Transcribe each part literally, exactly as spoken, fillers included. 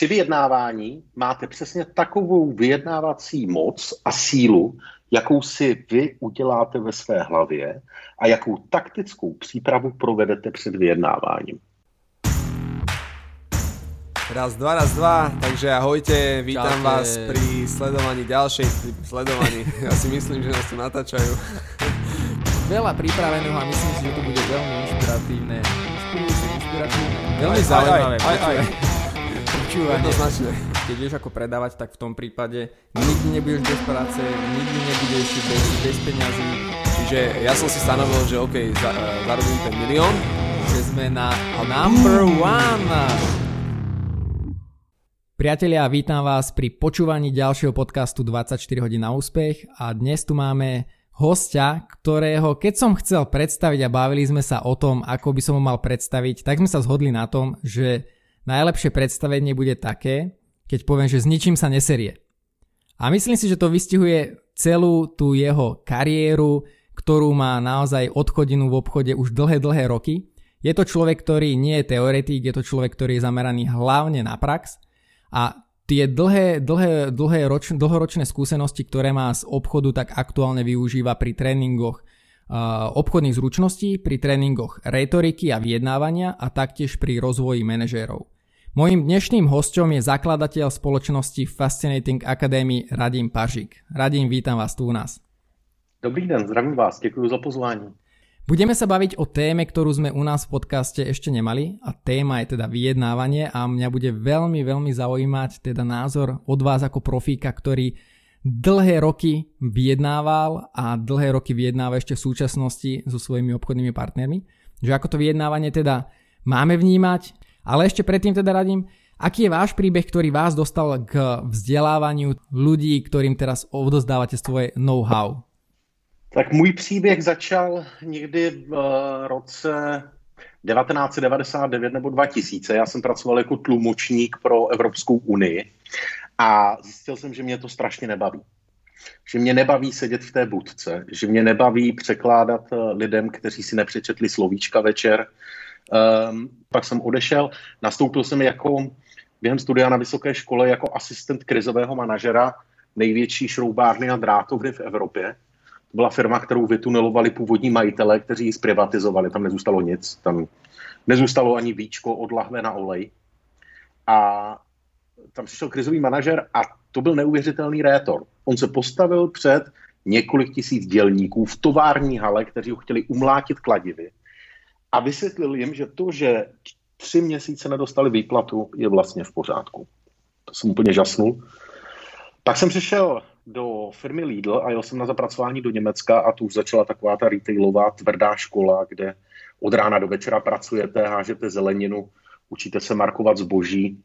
při vyjednávání máte přesně takovou vyjednávací moc a sílu, jakou si vy uděláte ve své hlavě a jakou taktickou přípravu provedete před vyjednáváním. Raz, dva, raz, dva, takže ahojte, vítam Čaute. Vás pri sledovaní ďalšej, sledovaní, ja si myslím, že nás tu natáčajú. Veľa pripraveného a myslím si, že to bude veľmi inšpiratívne. Inšpirujúce, inšpiratívne. Veľmi zaujímavé, počúvanie. Jednoznačne. Keď vieš ako predávať, tak v tom prípade nikdy nebudeš bez práce, nikdy nebudeš bez, bez peňazí. Čiže ja som si stanovil, že okej, okay, za, zarobím ten milión, že sme na number one. Priatelia, vítam vás pri počúvaní ďalšieho podcastu dvadsaťštyri hodín na úspech a dnes tu máme hostia, ktorého keď som chcel predstaviť a bavili sme sa o tom, ako by som ho mal predstaviť, tak sme sa zhodli na tom, že najlepšie predstavenie bude také, keď poviem, že s ničím sa neserie. A myslím si, že to vystihuje celú tú jeho kariéru, ktorú má naozaj odchodinu v obchode už dlhé, dlhé roky. Je to človek, ktorý nie je teoretik, je to človek, ktorý je zameraný hlavne na prax. A tie dlhé, dlhé, dlhé roč, dlhoročné skúsenosti, ktoré má z obchodu, tak aktuálne využíva pri tréningoch uh, obchodných zručností, pri tréningoch retoriky a vyjednávania a taktiež pri rozvoji manažérov. Mojím dnešným hosťom je zakladateľ spoločnosti Fascinating Academy Radim Pažik. Radim, vítam vás tu u nás. Dobrý den, zdravím vás, ďakujem za pozvanie. Budeme sa baviť o téme, ktorú sme u nás v podcaste ešte nemali a téma je teda vyjednávanie a mňa bude veľmi, veľmi zaujímať teda názor od vás ako profíka, ktorý dlhé roky vyjednával a dlhé roky vyjednáva ešte v súčasnosti so svojimi obchodnými partnermi. Že ako to vyjednávanie teda máme vnímať, ale ešte predtým teda radím, aký je váš príbeh, ktorý vás dostal k vzdelávaniu ľudí, ktorým teraz odovzdávate svoje know-how. Tak můj příběh začal někdy v roce devatenáct devadesát devět nebo dva tisíce. Já jsem pracoval jako tlumočník pro Evropskou unii a zjistil jsem, že mě to strašně nebaví. Že mě nebaví sedět v té budce, že mě nebaví překládat lidem, kteří si nepřečetli slovíčka večer. Um, pak jsem odešel, nastoupil jsem jako během studia na vysoké škole jako asistent krizového manažera největší šroubárny a drátovny v Evropě. To byla firma, kterou vytunelovali původní majitelé, kteří ji zprivatizovali. Tam nezůstalo nic. Tam nezůstalo ani víčko od lahve na olej. A tam přišel krizový manažer a to byl neuvěřitelný rétor. On se postavil před několik tisíc dělníků v tovární hale, kteří ho chtěli umlátit kladivy. A vysvětlil jim, že to, že tři měsíce nedostali výplatu, je vlastně v pořádku. To jsem úplně žasnul. Pak jsem přišel do firmy Lidl a jel jsem na zapracování do Německa a tu už začala taková ta retailová tvrdá škola, kde od rána do večera pracujete, hážete zeleninu, učíte se markovat zboží.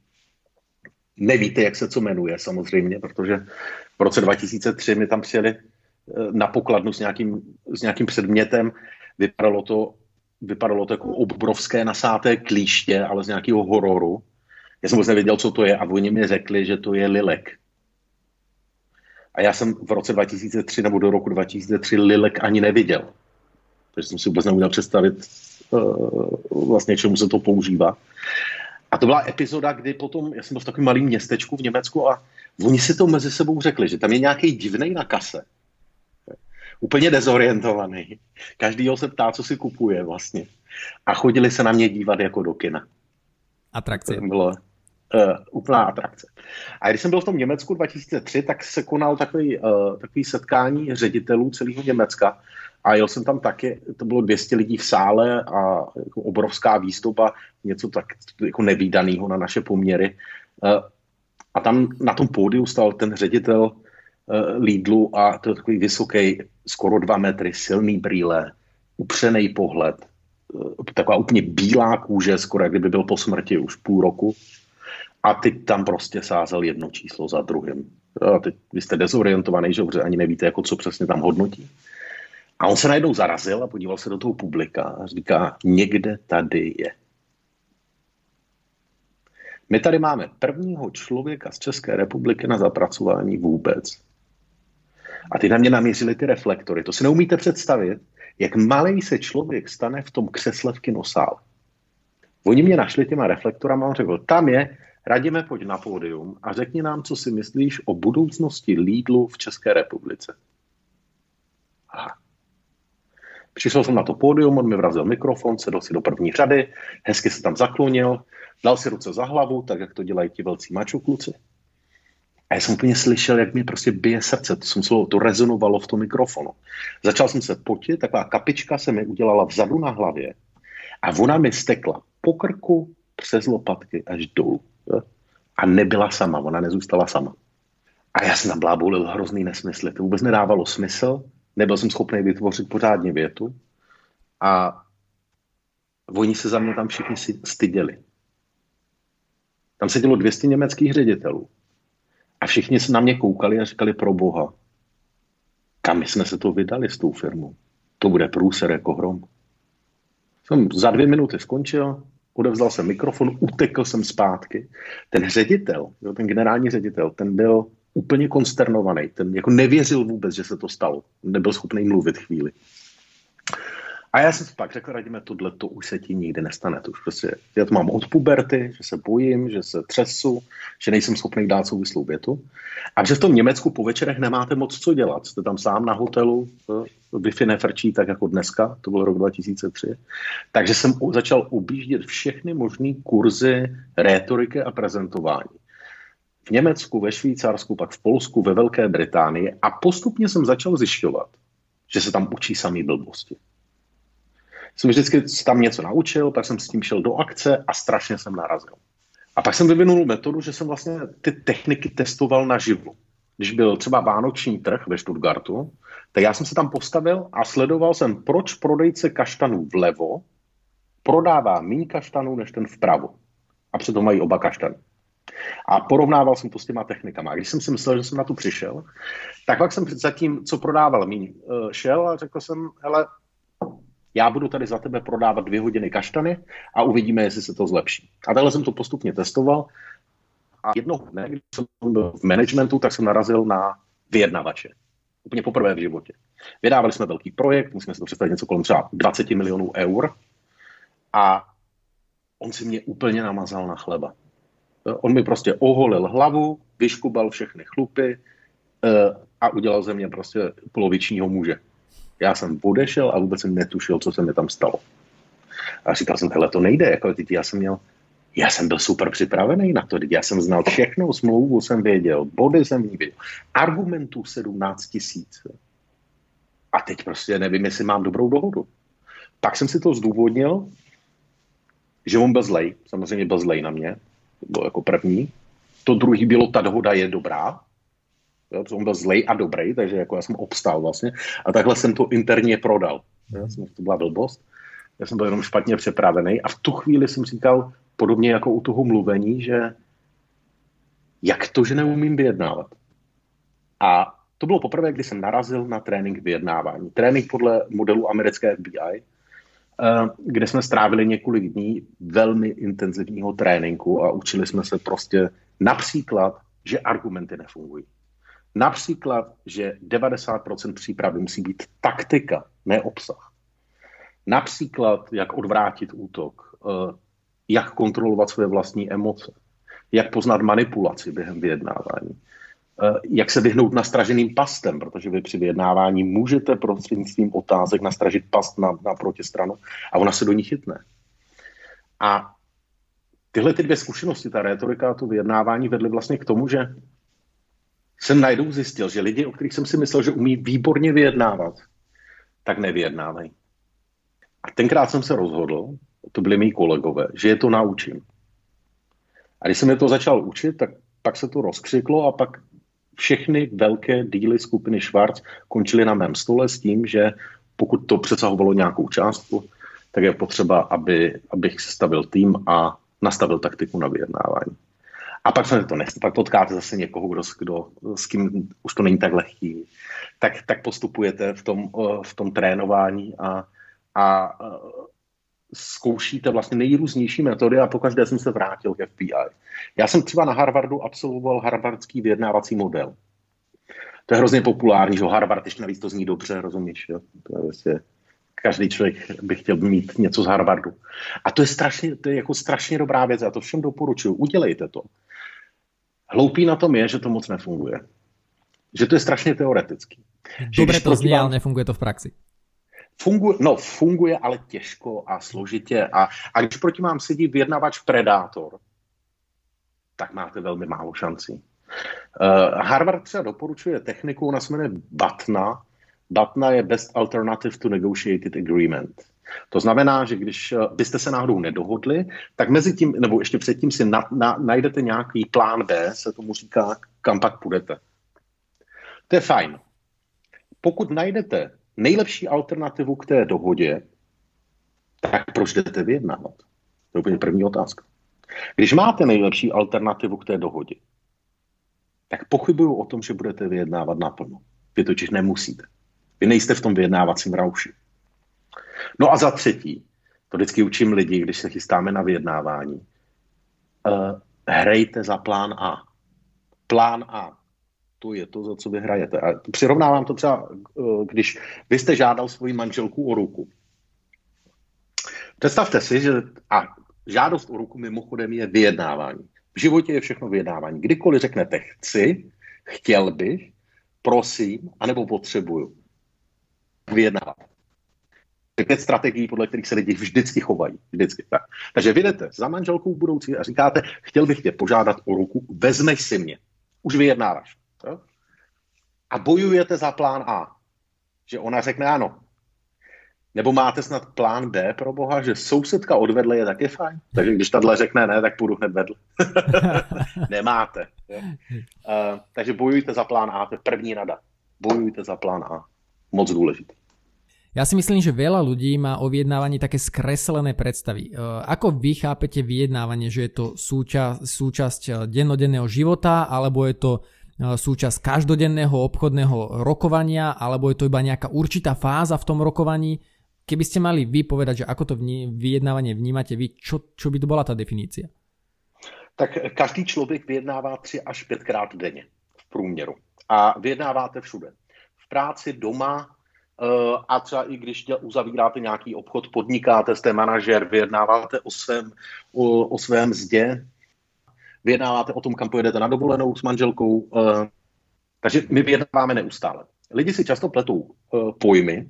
Nevíte, jak se co jmenuje samozřejmě, protože v roce dva tisíce tři mi tam přijeli na pokladnu s nějakým, s nějakým předmětem. Vypadalo to, vypadalo to jako obrovské nasáté klíště, ale z nějakého hororu. Já jsem vůbec nevěděl, co to je a oni mi řekli, že to je lilek. A já jsem v roce dva tisíce tři nebo do roku dva tisíce tři lilek ani neviděl. Takže jsem si vůbec neuměl představit uh, vlastně, čemu se to používá. A to byla epizoda, kdy potom, já jsem byl v takovém malém městečku v Německu a oni si to mezi sebou řekli, že tam je nějaký divnej na kase. Úplně dezorientovaný. Každýho se ptá, co si kupuje vlastně. A chodili se na mě dívat jako do kina. Atrakce. Uh, úplná atrakce. A když jsem byl v tom Německu dva tisíce tři, tak se konal takový, uh, takový setkání ředitelů celého Německa a jel jsem tam taky, to bylo dvě stě lidí v sále a jako obrovská výstupa, něco tak jako nevídanýho na naše poměry. Uh, a tam na tom pódiu stál ten ředitel uh, Lidlu a to je takový vysoký, skoro dva metry, silný brýle, upřený pohled, uh, taková úplně bílá kůže, skoro jak kdyby byl po smrti už půl roku. A teď tam prostě sázel jedno číslo za druhým. A teď vy jste dezorientovaný, že ani nevíte, jako co přesně tam hodnotí. A on se najednou zarazil a podíval se do toho publika a říká, někde tady je. My tady máme prvního člověka z České republiky na zapracování vůbec. A ty na mě namířili ty reflektory. To si neumíte představit, jak malej se člověk stane v tom křesle v kinosále. Oni mě našli těma reflektorama a řekl, tam je Radime, pojď na pódium a řekni nám, co si myslíš o budoucnosti Lidlu v České republice. Aha. Přišel jsem na to pódium, on mi vrazil mikrofon, sedl si do první řady, hezky se tam zaklonil, dal si ruce za hlavu, tak jak to dělají ti velcí mačo kluci. A já jsem úplně slyšel, jak mi prostě bije srdce, to, jsem slovo, to rezonovalo v tom mikrofonu. Začal jsem se potit, taková kapička se mi udělala vzadu na hlavě a ona mi stekla po krku přes lopatky až dolů. Jo? A nebyla sama, ona nezůstala sama. A já jsem nablábolil hrozný nesmysl, to vůbec nedávalo smysl, nebyl jsem schopný vytvořit pořádně větu a oni se za mě tam všichni styděli. Tam sedělo dvě stě německých ředitelů. A všichni se na mě koukali a říkali pro boha, kam jsme se to vydali s tou firmou? To bude průser jako hrom. Jsem za dvě minuty skončil, odevzal jsem mikrofon, utekl jsem zpátky. Ten ředitel, jo, ten generální ředitel, ten byl úplně konsternovaný, ten jako nevěřil vůbec, že se to stalo. Nebyl schopný mluvit chvíli. A já jsem pak řekl, radíme, tohleto už se ti nikdy nestane. To už prostě, já to mám od puberty, že se bojím, že se třesu, že nejsem schopný dát souvislou větu. A že v tom Německu po večerech nemáte moc co dělat. Jste tam sám na hotelu, Wi-Fi nefrčí tak jako dneska, to byl rok dva tisíce tři. Takže jsem začal objíždět všechny možné kurzy rétoriky a prezentování. V Německu, ve Švýcarsku, pak v Polsku, ve Velké Británii. A postupně jsem začal zjišťovat, že se tam učí samý blbosti. Jsem vždycky tam něco naučil, tak jsem s tím šel do akce a strašně jsem narazil. A pak jsem vyvinul metodu, že jsem vlastně ty techniky testoval naživo. Když byl třeba vánoční trh ve Stuttgartu, tak já jsem se tam postavil a sledoval jsem, proč prodejce kaštanů vlevo prodává méně kaštanů než ten vpravo. A přitom mají oba kaštany. A porovnával jsem to s těma technikama. A když jsem si myslel, že jsem na to přišel, tak pak jsem zatím, co prodával míň, šel a řekl jsem, hele, já budu tady za tebe prodávat dvě hodiny kaštany a uvidíme, jestli se to zlepší. A takhle jsem to postupně testoval a jednoho dne, když jsem byl v managementu, tak jsem narazil na vyjednavače. Úplně poprvé v životě. Vydávali jsme velký projekt, musíme si to představit něco kolem třeba dvacet milionů eur a on si mě úplně namazal na chleba. On mi prostě oholil hlavu, vyškubal všechny chlupy a udělal ze mě prostě polovičního muže. Já jsem odešel a vůbec jsem netušil, co se mi tam stalo. A říkal jsem, hele, to nejde. Jako, teď já, jsem měl, já jsem byl super připravený na to. Teď já jsem znal všechno, smlouvu jsem věděl, body jsem věděl. Argumentů sedmnáct tisíc. A teď prostě nevím, jestli mám dobrou dohodu. Pak jsem si to zdůvodnil, že on byl zlej. Samozřejmě byl zlej na mě. To bylo jako první. To druhý bylo, ta dohoda je dobrá. On byl zlej a dobrý, takže jako já jsem obstál vlastně. A takhle jsem to interně prodal. Já jsem, to byla blbost. Já jsem byl jenom špatně přepravený. A v tu chvíli jsem říkal, podobně jako u toho mluvení, že jak to, že neumím vyjednávat. A to bylo poprvé, kdy jsem narazil na trénink vyjednávání. Trénink podle modelu americké F B I, kde jsme strávili několik dní velmi intenzivního tréninku a učili jsme se prostě například, že argumenty nefungují. Například, že devadesát procent přípravy musí být taktika, ne obsah. Například, jak odvrátit útok, jak kontrolovat své vlastní emoce, jak poznat manipulaci během vyjednávání, jak se vyhnout nastraženým pastem, protože vy při vyjednávání můžete prostřednictvím otázek nastražit past na, na protistranu a ona se do ní chytne. A tyhle ty dvě zkušenosti, ta rétorika a to vyjednávání vedly vlastně k tomu, že jsem najednou zjistil, že lidi, o kterých jsem si myslel, že umí výborně vyjednávat, tak nevyjednávají. A tenkrát jsem se rozhodl, to byli mý kolegové, že je to naučím. A když jsem je to začal učit, tak pak se to rozkřiklo a pak všechny velké díly skupiny Schwarz končily na mém stole s tím, že pokud to přesahovalo nějakou částku, tak je potřeba, aby, abych sestavil tým a nastavil taktiku na vyjednávání. A pak se to nestane, pak potkáte zase někoho, kdo, kdo, s kým už to není tak lehký, tak, tak postupujete v tom, v tom trénování a, a zkoušíte vlastně nejrůznější metody a pokaždé jsem se vrátil k F B I. Já jsem třeba na Harvardu absolvoval harvardský vyjednávací model. To je hrozně populární, že Harvard, ještě navíc to zní dobře, rozumíš? Jo? To je vlastně Každý člověk by chtěl mít něco z Harvardu. A to je strašně, to je jako strašně dobrá věc. Já to všem doporučuju. Udělejte to. Hloupý na tom je, že to moc nefunguje. Že to je strašně teoretický. Dobře to zní, ale nefunguje to v praxi. Funguje, no funguje, ale těžko a složitě. A, a když proti vám sedí vyjednavač predátor, tak máte velmi málo šancí. Uh, Harvard třeba doporučuje techniku, ona se jmenuje Batna. Batna je Best Alternative to Negotiated Agreement. To znamená, že když byste se náhodou nedohodli, tak mezi tím, nebo ještě předtím si na, na, najdete nějaký plán B, se tomu říká, kam pak půjdete. To je fajn. Pokud najdete nejlepší alternativu k té dohodě, tak proč jdete vyjednávat? To je úplně první otázka. Když máte nejlepší alternativu k té dohodě, tak pochybuju o tom, že budete vyjednávat naplno. Vy totiž nemusíte. Vy nejste v tom vyjednávacím rauši. No a za třetí, to vždycky učím lidi, když se chystáme na vyjednávání, uh, hrajte za plán A. Plán A. To je to, za co vy hrajete. A přirovnávám to třeba, uh, když vy jste žádal svoji manželku o ruku. Představte si, že a žádost o ruku mimochodem je vyjednávání. V životě je všechno vyjednávání. Kdykoliv řeknete chci, chtěl bych, prosím, anebo potřebuju. Vyjednávat. To je pět strategií, podle kterých se lidi vždycky chovají. Vždycky. Tak. Takže vy jdete za manželkou budoucí a říkáte, chtěl bych tě požádat o ruku, vezmeš si mě. Už vyjednáváš. Tak? A bojujete za plán A. Že ona řekne ano. Nebo máte snad plán B, pro boha, že sousedka odvedle je taky fajn. Takže když tato řekne ne, tak půjdu hned vedle. Nemáte. Uh, takže bojujte za plán A, to je první rada. Bojujte za plán A. Moc dôležité. Ja si myslím, že veľa ľudí má o vyjednávaní také skreslené predstavy. Ako vy chápete vyjednávanie, že je to súčasť, súčasť dennodenného života, alebo je to súčasť každodenného obchodného rokovania, alebo je to iba nejaká určitá fáza v tom rokovaní? Keby ste mali vy povedať, že ako to vyjednávanie vnímate vy, čo, čo by to bola tá definícia? Tak každý človek vyjednává tri až päť krát denne v průměru. A vyjednáváte všude. V práci, doma a třeba i když uzavíráte nějaký obchod, podnikáte, jste manažer, vyjednáváte o svém, o, o svém zdě, vyjednáváte o tom, kam pojedete na dovolenou s manželkou. Takže my vyjednáváme neustále. Lidi si často pletou pojmy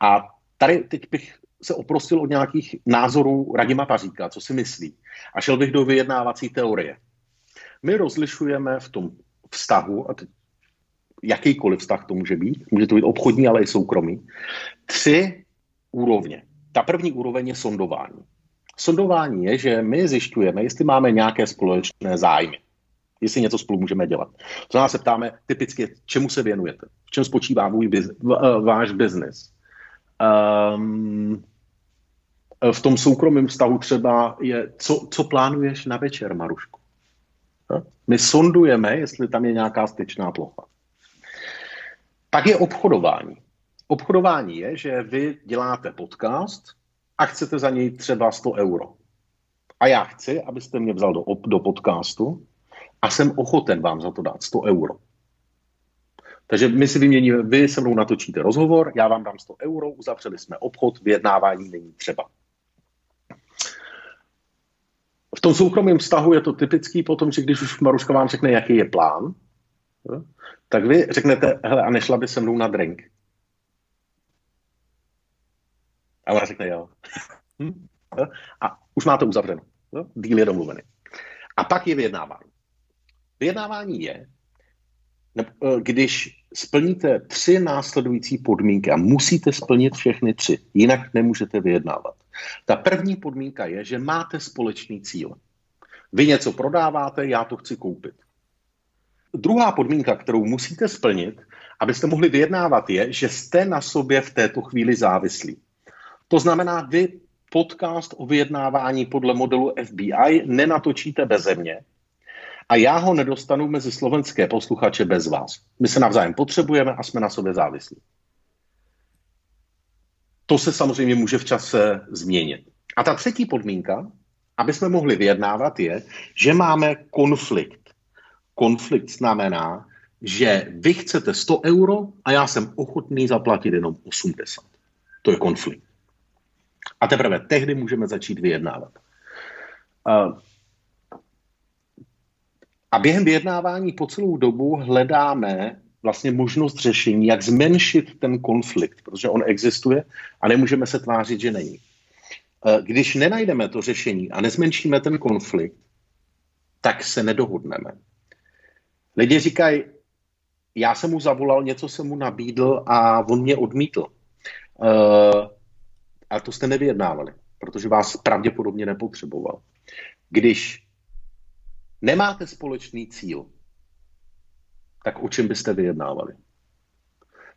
a tady teď bych se oprostil od nějakých názorů Radima Paříka, co si myslí, a šel bych do vyjednávací teorie. My rozlišujeme v tom vztahu, a teď jakýkoliv vztah to může být, může to být obchodní, ale i soukromý, tři úrovně. Ta první úroveň je sondování. Sondování je, že my zjišťujeme, jestli máme nějaké společné zájmy, jestli něco spolu můžeme dělat. To nás se ptáme typicky, čemu se věnujete, v čem spočívá můj biz, v, váš biznis. Um, v tom soukromém vztahu třeba je, co, co plánuješ na večer, Marušku. My sondujeme, jestli tam je nějaká styčná plocha. Tak je obchodování. Obchodování je, že vy děláte podcast a chcete za něj třeba sto euro. A já chci, abyste mě vzal do, do podcastu a jsem ochoten vám za to dát sto euro. Takže my si vyměníme, vy se mnou natočíte rozhovor, já vám dám sto euro, uzavřeli jsme obchod, vyjednávání není třeba. V tom soukromém vztahu je to typický potom, že když už Maruška vám řekne, jaký je plán, tak vy řeknete, hele, a nešla by se mnou na drink? A ona řekne, jo. A už máte uzavřeno. Deal je domluvený. A pak je vyjednávání. Vyjednávání je, když splníte tři následující podmínky a musíte splnit všechny tři, jinak nemůžete vyjednávat. Ta první podmínka je, že máte společný cíl. Vy něco prodáváte, já to chci koupit. Druhá podmínka, kterou musíte splnit, abyste mohli vyjednávat, je, že jste na sobě v této chvíli závislí. To znamená, vy podcast o vyjednávání podle modelu F B I nenatočíte beze mě a já ho nedostanu mezi slovenské posluchače bez vás. My se navzájem potřebujeme a jsme na sobě závislí. To se samozřejmě může v čase změnit. A ta třetí podmínka, aby jsme mohli vyjednávat, je, že máme konflikt. Konflikt znamená, že vy chcete sto euro a já jsem ochotný zaplatit jenom osmdesát. To je konflikt. A teprve tehdy můžeme začít vyjednávat. A během vyjednávání po celou dobu hledáme vlastně možnost řešení, jak zmenšit ten konflikt, protože on existuje a nemůžeme se tvářit, že není. Když nenajdeme to řešení a nezmenšíme ten konflikt, tak se nedohodneme. Lidi říkají, já jsem mu zavolal, něco jsem mu nabídl a on mě odmítl. A to jste nevyjednávali, protože vás pravděpodobně nepotřeboval. Když nemáte společný cíl, tak o čem byste vyjednávali?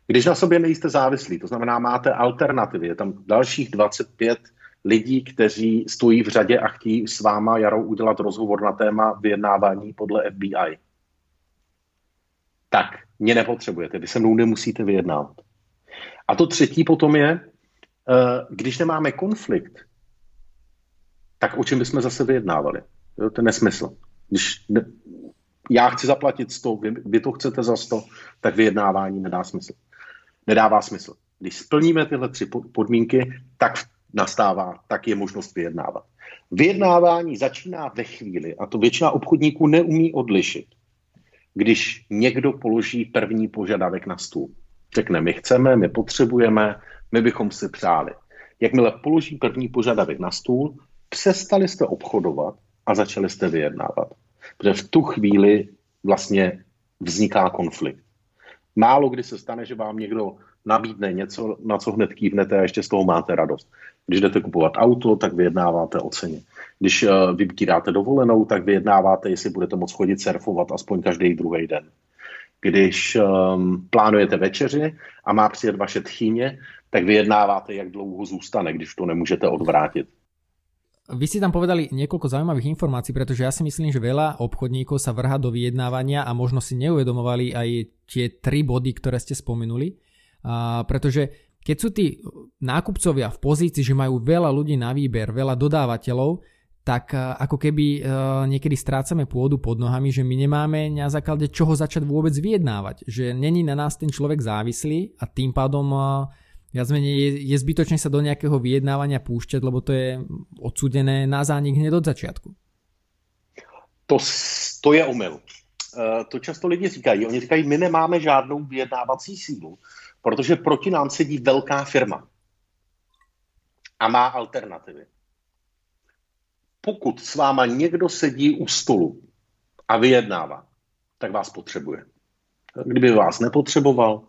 Když na sobě nejste závislí, to znamená, máte alternativy, je tam dalších dvacet pět lidí, kteří stojí v řadě a chtějí s váma, Jarou, udělat rozhovor na téma vyjednávání podle F B I. Tak, mě nepotřebujete, vy se mnou nemusíte vyjednávat. A to třetí potom je, když nemáme konflikt, tak o čem bychom zase vyjednávali? To je nesmysl. Když ne, já chci zaplatit sto, vy, vy to chcete za sto, tak vyjednávání nedá smysl. Nedává smysl. Když splníme tyhle tři podmínky, tak nastává, tak je možnost vyjednávat. Vyjednávání začíná ve chvíli, a to většina obchodníků neumí odlišit, když někdo položí první požadavek na stůl. Řekne, my chceme, my potřebujeme, my bychom si přáli. Jakmile položí první požadavek na stůl, přestali jste obchodovat a začali jste vyjednávat. Protože v tu chvíli vlastně vzniká konflikt. Málo kdy se stane, že vám někdo nabídne něco, na co hned kývnete a ještě z toho máte radost. Když jdete kupovat auto, tak vyjednáváte o ceně. Když uh, vybíráte dovolenou, tak vyjednáváte, jestli budete moct chodit surfovat aspoň každý druhý den. Když um, plánujete večeři a má přijet vaše tchýně, tak vyjednáváte, jak dlouho zůstane, když to nemůžete odvrátit. Vy ste tam povedali niekoľko zaujímavých informácií, pretože ja si myslím, že veľa obchodníkov sa vrhá do vyjednávania a možno si neuvedomovali aj tie tri body, ktoré ste spomenuli. A pretože keď sú tí nákupcovia v pozícii, že majú veľa ľudí na výber, veľa dodávateľov, tak ako keby niekedy strácame pôdu pod nohami, že my nemáme na základe čoho začať vôbec vyjednávať. Že není na nás ten človek závislý a tým pádom... Viac menej je, je zbytočné sa do nejakého vyjednávania púšťať, lebo to je odsúdené na zánik hneď od začiatku. To, to je omyl. To často lidi říkají. Oni říkají, my nemáme žádnou vyjednávací sílu, protože proti nám sedí velká firma a má alternativy. Pokud s váma někdo sedí u stolu a vyjednává, tak vás potřebuje. Kdyby vás nepotřeboval,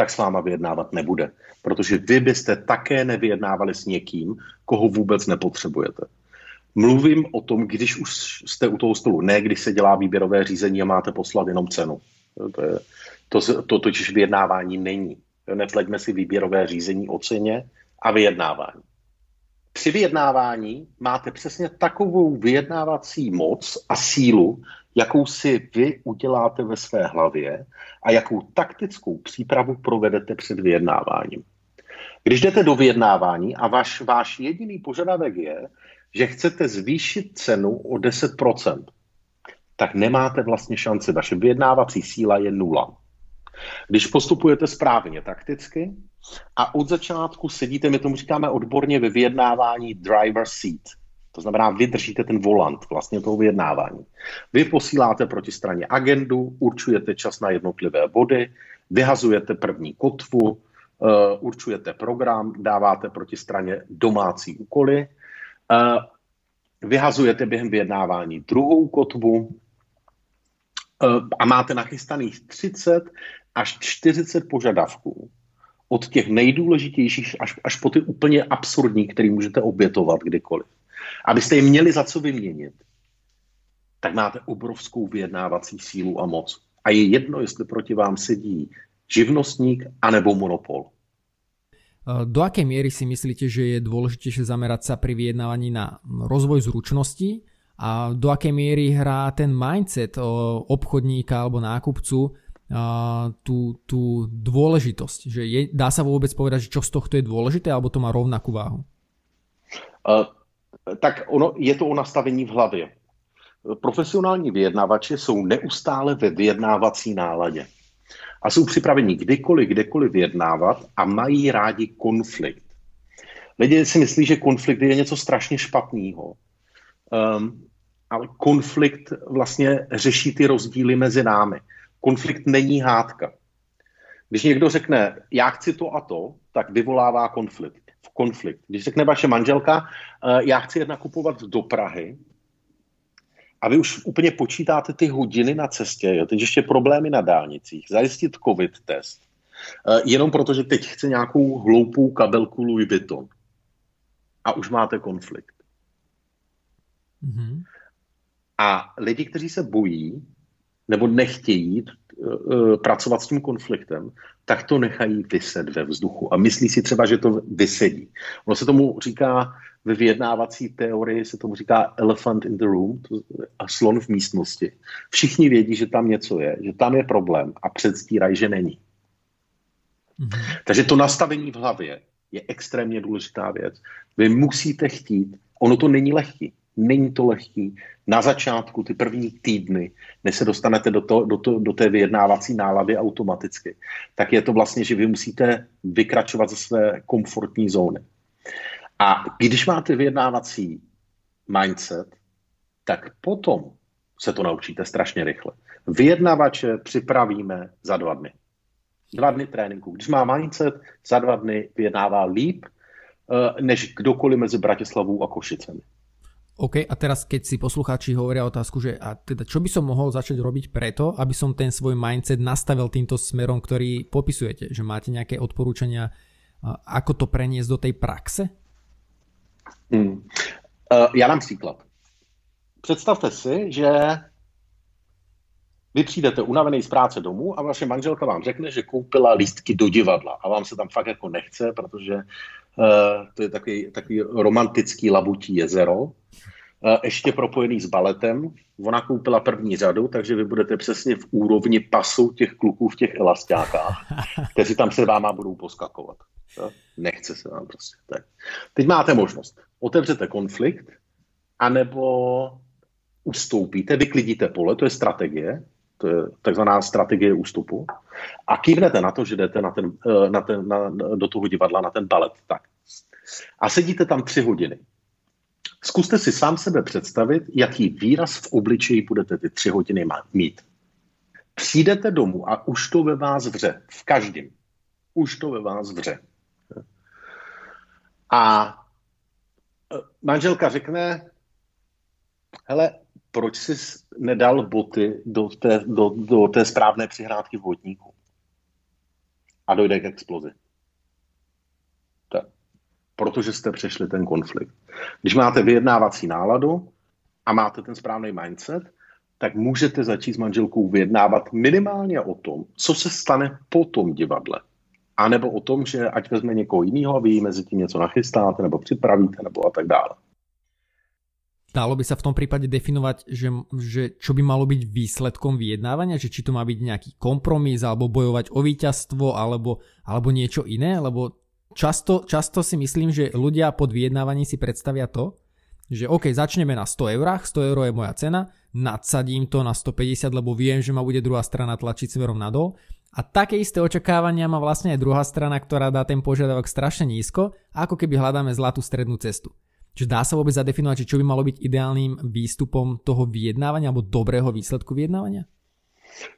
tak s váma vyjednávat nebude. Protože vy byste také nevyjednávali s někým, koho vůbec nepotřebujete. Mluvím o tom, když už jste u toho stolu, ne když se dělá výběrové řízení a máte poslat jenom cenu. To, je, to, to totiž vyjednávání není. Nepleťme si výběrové řízení o ceně a vyjednávání. Při vyjednávání máte přesně takovou vyjednávací moc a sílu, jakou si vy uděláte ve své hlavě a jakou taktickou přípravu provedete před vyjednáváním. Když jdete do vyjednávání a váš, váš jediný požadavek je, že chcete zvýšit cenu o deset procent, tak nemáte vlastně šanci. Vaše vyjednávací síla je nula. Když postupujete správně takticky a od začátku sedíte, my tomu říkáme odborně ve vyjednávání driver seat, to znamená, vy držíte ten volant vlastně toho vyjednávání. Vy posíláte proti straně agendu, určujete čas na jednotlivé body, vyhazujete první kotvu, uh, určujete program, dáváte proti straně domácí úkoly, uh, vyhazujete během vyjednávání druhou kotvu uh, a máte nachystaných třicet až čtyřicet požadavků. Od těch nejdůležitějších až, až po ty úplně absurdní, který můžete obětovat kdykoliv. Abyste je měli za co vyměnit, tak máte obrovskou vyjednávací sílu a moc. A je jedno, jestli proti vám sedí živnostník anebo monopol. Do akej miery si myslíte, že je dôležitejšie zamerať sa pri vyjednávaní na rozvoj zručností a do akej miery hrá ten mindset obchodníka alebo nákupcu tú, tú dôležitosť? Že je, dá sa vôbec povedať, že čo z tohto je dôležité alebo to má rovnakú váhu? Uh, Tak ono, je to o nastavení v hlavě. Profesionální vyjednavači jsou neustále ve vyjednávací náladě. a jsou připraveni kdykoliv, kdekoliv vyjednávat a mají rádi konflikt. Lidé si myslí, že konflikt je něco strašně špatného, um, ale konflikt vlastně řeší ty rozdíly mezi námi. Konflikt není hádka. Když někdo řekne, já chci to a to, tak vyvolává konflikt. konflikt. Když řekne vaše manželka, já chci jet nakupovat do Prahy a vy už úplně počítáte ty hodiny na cestě, jo? Teď ještě problémy na dálnicích, zajistit covid test, jenom protože teď chce nějakou hloupou kabelku Louis Vuitton a už máte konflikt. Mm-hmm. A lidi, kteří se bojí nebo nechtějí pracovat s tím konfliktem, tak to nechají vyset ve vzduchu a myslí si třeba, že to vysedí. Ono se tomu říká, ve vyjednávací teorii se tomu říká elephant in the room, a slon v místnosti. Všichni vědí, že tam něco je, že tam je problém a předstírají, že není. Mm-hmm. Takže to nastavení v hlavě je extrémně důležitá věc. Vy musíte chtít, ono to není lehký. Není to lehký. Na začátku, ty první týdny, než se dostanete do, to, do, to, do té vyjednávací nálavy automaticky, tak je to vlastně, že vy musíte vykračovat ze své komfortní zóny. A když máte vyjednávací mindset, tak potom se to naučíte strašně rychle. Vyjednavače připravíme za dva dny. Dva dny tréninku. Když má mindset, za dva dny vyjednává líp, než kdokoliv mezi Bratislavou a Košicemi. OK, a teraz keď si poslucháči hovoria otázku, že a teda čo by som mohol začať robiť preto, aby som ten svoj mindset nastavil týmto smerom, ktorý popisujete, že máte nejaké odporúčania, ako to preniesť do tej praxe? Hmm. Uh, ja dám príklad. Predstavte si, že vy přijdete unavený z práce domů a vaše manželka vám řekne, že koupila lístky do divadla a vám se tam fakt jako nechce, protože uh, to je takový, takový romantický labutí jezero, uh, ještě propojený s baletem. Ona koupila první řadu, takže vy budete přesně v úrovni pasu těch kluků v těch elastákách, kteří tam se váma budou poskakovat. To? Nechce se vám prostě. Tak. Teď máte možnost. Otevřete konflikt, anebo ustoupíte, vyklidíte pole, to je strategie, to je takzvaná strategie ústupu, a kývnete na to, že jdete na ten, na ten, na, do toho divadla, na ten balet. Tak. A sedíte tam tři hodiny. Zkuste si sám sebe představit, jaký výraz v obličeji budete ty tři hodiny mít. Přijdete domů a už to ve vás vře. V každém. Už to ve vás vře. A manželka řekne, hele, proč jsi nedal boty do té, do, do té správné přihrádky v vodníku? A dojde k explozi. Tak. Protože jste přešli ten konflikt. Když máte vyjednávací náladu a máte ten správný mindset, tak můžete začít s manželkou vyjednávat minimálně o tom, co se stane po tom divadle. A nebo o tom, že ať vezme někoho jiného a vy mezi tím něco nachystáte, nebo připravíte, nebo a tak dále. Dalo by sa v tom prípade definovať, že, že čo by malo byť výsledkom vyjednávania? Že či to má byť nejaký kompromis, alebo bojovať o víťazstvo, alebo, alebo niečo iné? Lebo často, často si myslím, že ľudia pod vyjednávaním si predstavia to, že OK, začneme na sto eurách, sto euro je moja cena, nadsadím to na sto päťdesiat, lebo viem, že ma bude druhá strana tlačiť smerom nadol. A také isté očakávania má vlastne aj druhá strana, ktorá dá ten požiadavok strašne nízko, ako keby hľadáme zlatú strednú cestu. Čiže dá sa vôbec zadefinovať, čo by malo byť ideálnym výstupom toho vyjednávania alebo dobrého výsledku vyjednávania?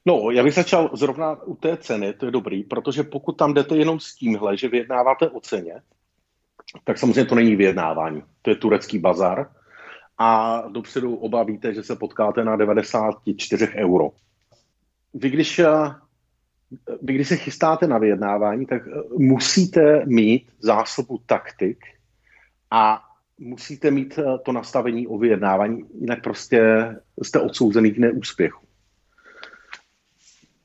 No, já bych začal zrovna u té ceny, to je dobrý, protože pokud tam jdete jenom s tímhle, že vyjednáváte o ceně, tak samozřejmě to není vyjednávání, to je turecký bazar a dopředu oba víte, že se potkáte na deväťdesiatštyri euro. Vy když, vy když se chystáte na vyjednávání, tak musíte mít zásobu taktik a musíte mít to nastavení o vyjednávání, jinak prostě jste odsouzený k neúspěchu.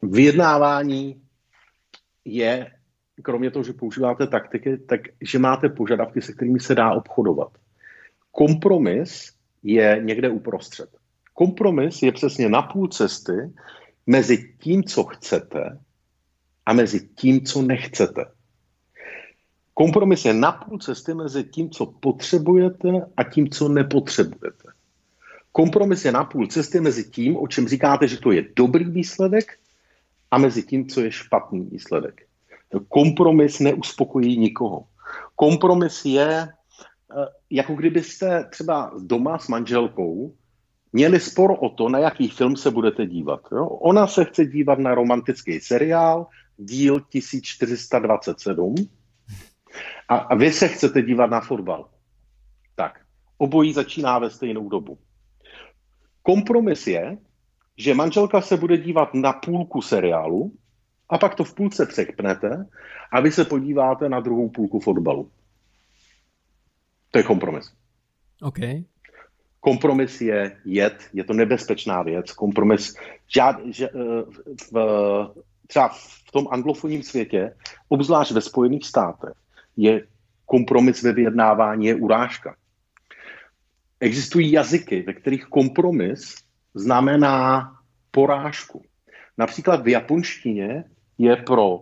Vyjednávání je, kromě toho, že používáte taktiky, tak, že máte požadavky, se kterými se dá obchodovat. Kompromis je někde uprostřed. Kompromis je přesně na půl cesty mezi tím, co chcete, a mezi tím, co nechcete. Kompromis je na půl cesty mezi tím, co potřebujete a tím, co nepotřebujete. Kompromis je na půl cesty mezi tím, o čem říkáte, že to je dobrý výsledek a mezi tím, co je špatný výsledek. Kompromis neuspokojí nikoho. Kompromis je, jako kdybyste třeba doma s manželkou měli spor o to, na jaký film se budete dívat. Jo? Ona se chce dívat na romantický seriál, díl tisíc čtyři sta dvacet sedm, a, a vy se chcete dívat na fotbal. Tak, obojí začíná ve stejnou dobu. Kompromis je, že manželka se bude dívat na půlku seriálu a pak to v půlce překpnete a vy se podíváte na druhou půlku fotbalu. To je kompromis. OK. Kompromis je jed, je to nebezpečná věc. Kompromis, žád, že, v, třeba v tom anglofonním světě, obzvlášť ve Spojených státech, je kompromis ve vyjednávání je urážka. Existují jazyky, ve kterých kompromis znamená porážku. Například v japonštině je pro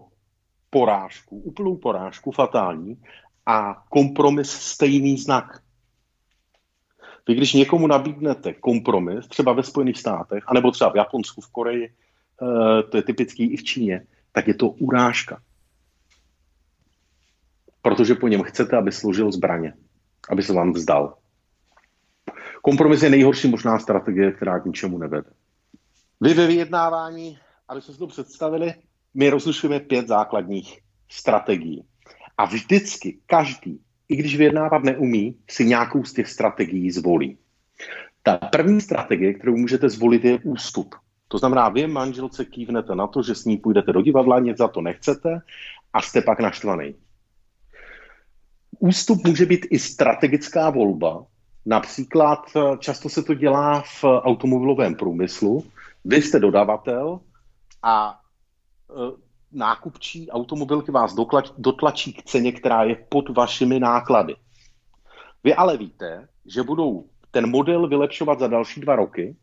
porážku, úplnou porážku, fatální, a kompromis stejný znak. Vy když někomu nabídnete kompromis, třeba ve Spojených státech, anebo třeba v Japonsku, v Koreji, to je typický i v Číně, tak je to urážka. Protože po něm chcete, aby složil zbraně, aby se vám vzdal. Kompromis je nejhorší možná strategie, která k ničemu nevede. Vy ve vyjednávání, aby jsme si to představili, my rozlišujeme pět základních strategií. A vždycky každý, i když vyjednávat neumí, si nějakou z těch strategií zvolí. Ta první strategie, kterou můžete zvolit, je ústup. To znamená, vy manželce kývnete na to, že s ní půjdete do divadla, nic za to nechcete a jste pak naštvaný. Ústup může být i strategická volba. Například často se to dělá v automobilovém průmyslu. Vy jste dodavatel a nákupčí automobilky vás dotlačí k ceně, která je pod vašimi náklady. Vy ale víte, že budou ten model vylepšovat za další dva roky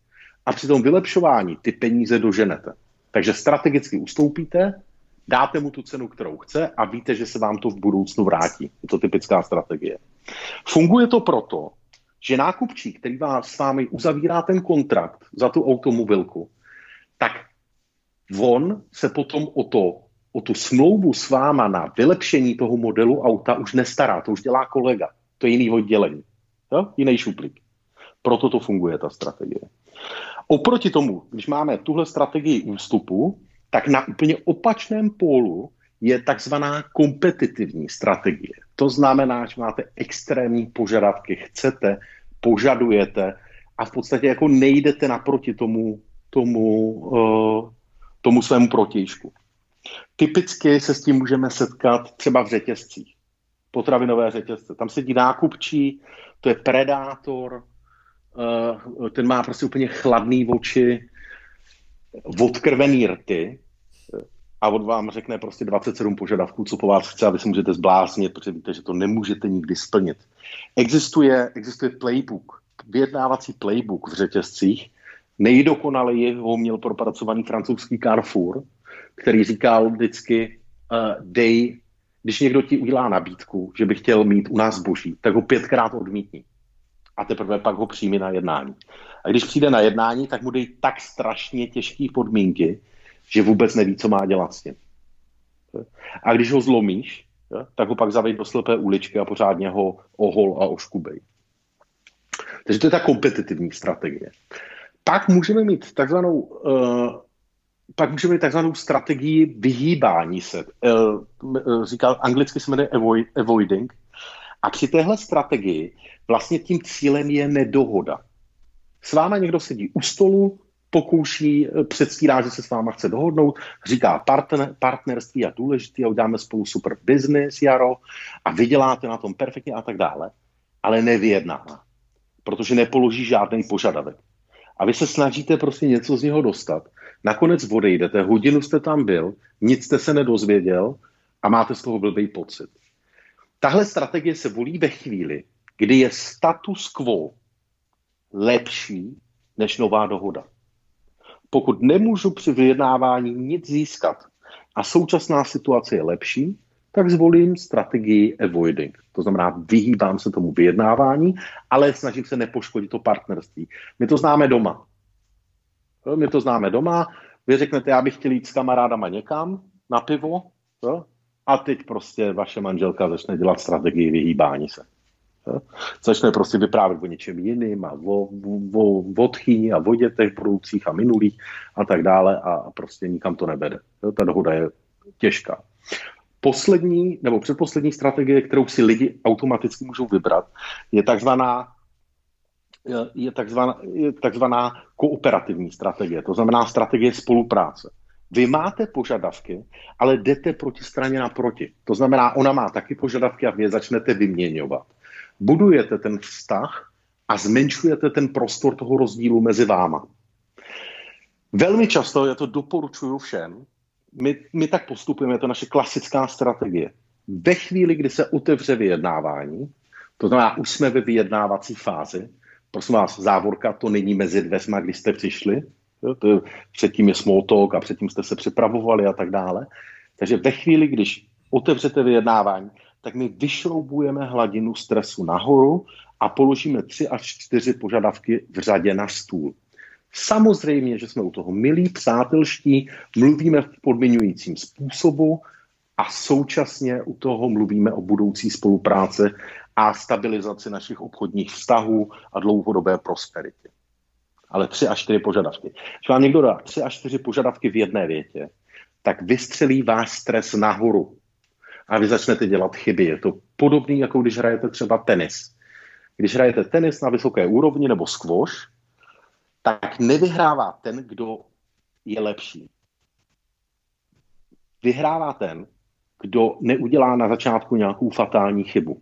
a při tom vylepšování ty peníze doženete. Takže strategicky ustoupíte, dáte mu tu cenu, kterou chce a víte, že se vám to v budoucnu vrátí. Je to typická strategie. Funguje to proto, že nákupčí, který vás s vámi uzavírá ten kontrakt za tu automobilku, tak on se potom o, to, o tu smlouvu s váma na vylepšení toho modelu auta už nestará, to už dělá kolega, to je jiný oddělení, jo? Jiný šuplík. Proto to funguje, ta strategie. Oproti tomu, když máme tuhle strategii ústupu, tak na úplně opačném pólu je takzvaná kompetitivní strategie. To znamená, že máte extrémní požadavky, chcete, požadujete a v podstatě jako nejdete naproti tomu, tomu, uh, tomu svému protižku. Typicky se s tím můžeme setkat třeba v řetězcích, potravinové řetězce. Tam sedí nákupčí, to je predátor, uh, ten má prostě úplně chladný oči, odkrvený rty, a on vám řekne prostě dvacet sedm požadavků, co po vás chce, a vy se můžete zbláznit, protože víte, že to nemůžete nikdy splnit. Existuje, existuje playbook, vyjednávací playbook v řetězcích. Nejdokonaleji ho měl propracovaný francouzský Carrefour, který říkal vždycky, uh, dej, když někdo ti udělá nabídku, že by chtěl mít u nás zboží, tak ho pětkrát odmítni. A teprve pak ho přijmi na jednání. A když přijde na jednání, tak mu dej tak strašně těžké podmínky, že vůbec neví, co má dělat s ním. A když ho zlomíš, tak ho pak zavej do slepé uličky a pořádně ho ohol a oškubej. Takže to je ta kompetitivní strategie. Pak můžeme mít takzvanou, uh, pak můžeme mít takzvanou strategii vyhýbání se. Uh, říkal, anglicky se jmenuje avoid, avoiding. A při téhle strategii vlastně tím cílem je nedohoda. S váma někdo sedí u stolu, pokouší, předstírá, že se s váma chce dohodnout, říká partner, partnerství a důležitý a uděláme spolu super business, Jaro, a vyděláte na tom perfektně a tak dále, ale nevyjednává, protože nepoloží žádný požadavek. A vy se snažíte prostě něco z něho dostat, nakonec odejdete, hodinu jste tam byl, nic jste se nedozvěděl a máte z toho blbý pocit. Tahle strategie se volí ve chvíli, kdy je status quo lepší než nová dohoda. Pokud nemůžu při vyjednávání nic získat a současná situace je lepší, tak zvolím strategii avoiding. To znamená, vyhýbám se tomu vyjednávání, ale snažím se nepoškodit to partnerství. My to známe doma. My to známe doma, Vy řeknete, já bych chtěl jít s kamarádama někam na pivo, jo? A teď prostě vaše manželka začne dělat strategii vyhýbání se. Jo? Začne prostě vyprávět o něčem jiným a o, o, o odchyni a o dětech budoucích a minulých a tak dále a prostě nikam to nevede. Jo? Ta dohoda je těžká. Poslední nebo předposlední strategie, kterou si lidi automaticky můžou vybrat, je takzvaná je takzvaná, je takzvaná kooperativní strategie, to znamená strategie spolupráce. Vy máte požadavky, ale jdete proti straně naproti. To znamená, ona má taky požadavky a vy je začnete vyměňovat. Budujete ten vztah a zmenšujete ten prostor toho rozdílu mezi váma. Velmi často, já to doporučuju všem, My, my tak postupujeme, je to naše klasická strategie. Ve chvíli, kdy se otevře vyjednávání, to znamená, už jsme ve vyjednávací fázi, prosím vás, závorka, to není mezi dveřma, když jste přišli, jo, to je, předtím je small talk a předtím jste se připravovali a tak dále. Takže ve chvíli, když otevřete vyjednávání, tak my vyšroubujeme hladinu stresu nahoru a položíme tři až čtyři požadavky v řadě na stůl. Samozřejmě, že jsme u toho milí, přátelští, mluvíme v podmiňujícím způsobu a současně u toho mluvíme o budoucí spolupráce a stabilizaci našich obchodních vztahů a dlouhodobé prosperitě. Ale tři až čtyři požadavky. Když vám někdo dá tři až čtyři požadavky v jedné větě, tak vystřelí váš stres nahoru a vy začnete dělat chyby. Je to podobné, jako když hrajete třeba tenis. Když hrajete tenis na vysoké úrovni nebo squash, tak nevyhrává ten, kdo je lepší. Vyhrává ten, kdo neudělá na začátku nějakou fatální chybu.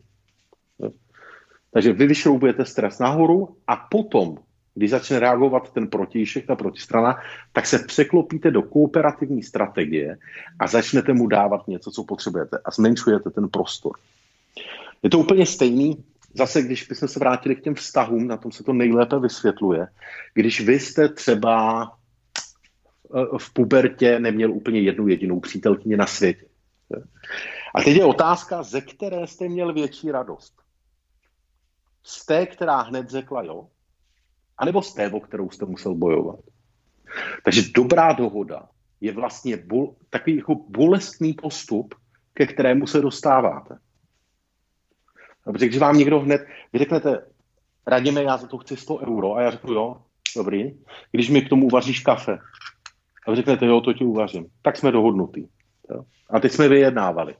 Takže vy vyšroubujete stres nahoru a potom, když začne reagovat ten protišek, ta protistrana, tak se překlopíte do kooperativní strategie a začnete mu dávat něco, co potřebujete a zmenšujete ten prostor. Je to úplně stejný. Zase, když bychom se vrátili k těm vztahům, na tom se to nejlépe vysvětluje, když vy jste třeba v pubertě neměl úplně jednu jedinou přítelkyni na světě. A teď je otázka, ze které jste měl větší radost. Z té, která hned řekla jo, anebo z té, o kterou jste musel bojovat. Takže dobrá dohoda je vlastně bol, takový jako bolestný postup, ke kterému se dostáváte. Dobře, když vám někdo hned, vy řeknete, Radime, já za to chci sto euro, a já řeknu jo, dobrý, když mi k tomu uvaříš kafe, a vy řeknete jo, to ti uvařím, tak jsme dohodnutí. Jo? A teď jsme vyjednávali.